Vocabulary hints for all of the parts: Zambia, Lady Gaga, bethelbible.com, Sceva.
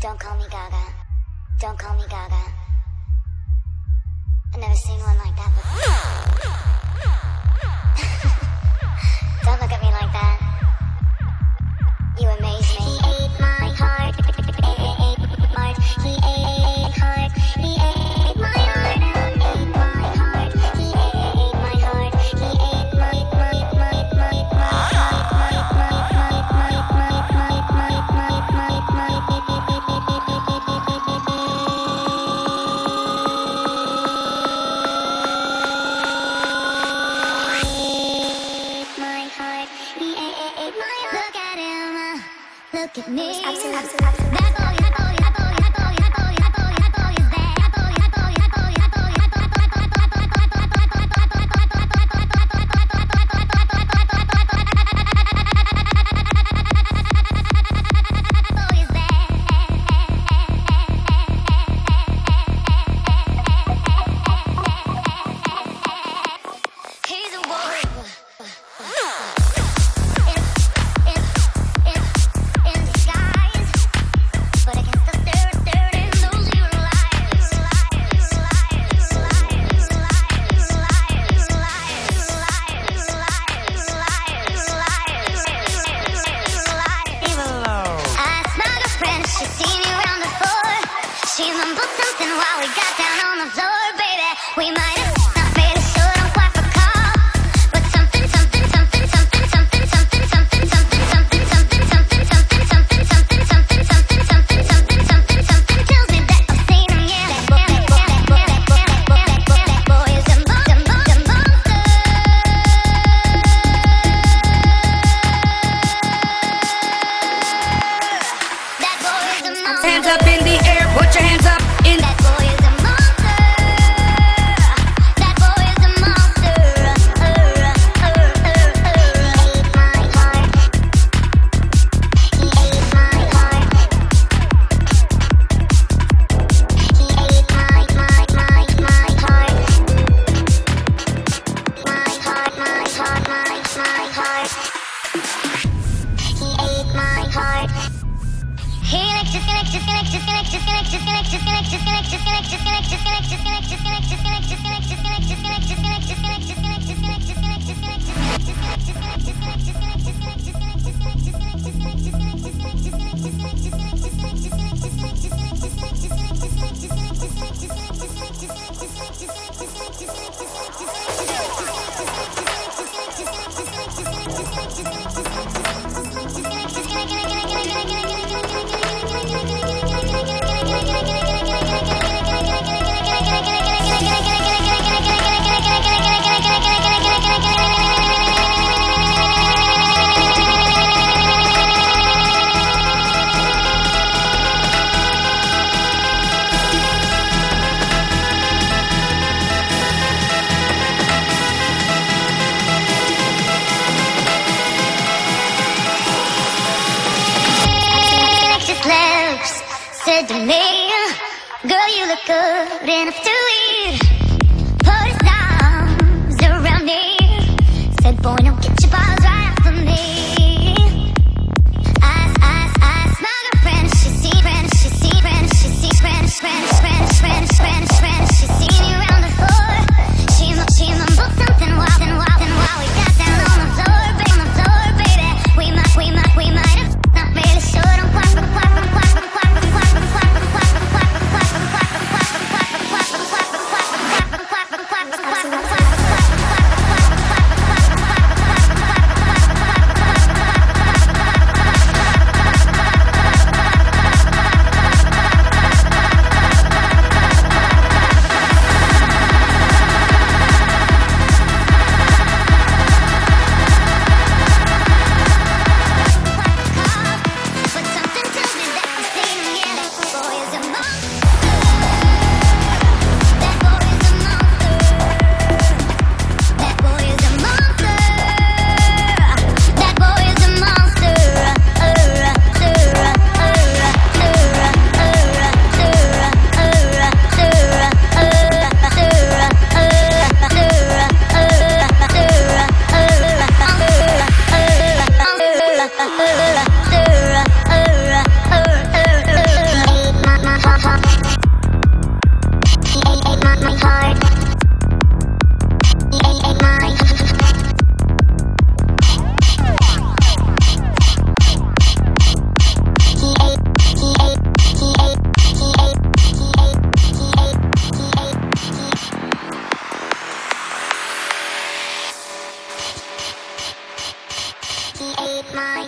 Don't call me Gaga. Don't call me Gaga. I've never seen one like that before. Don't look at me like that. You amaze me. He ate my heart. He ate heart. He ate my heart. He ate my heart. He ate my heart. He ate my heart. Look at him. Look at me.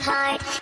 heart.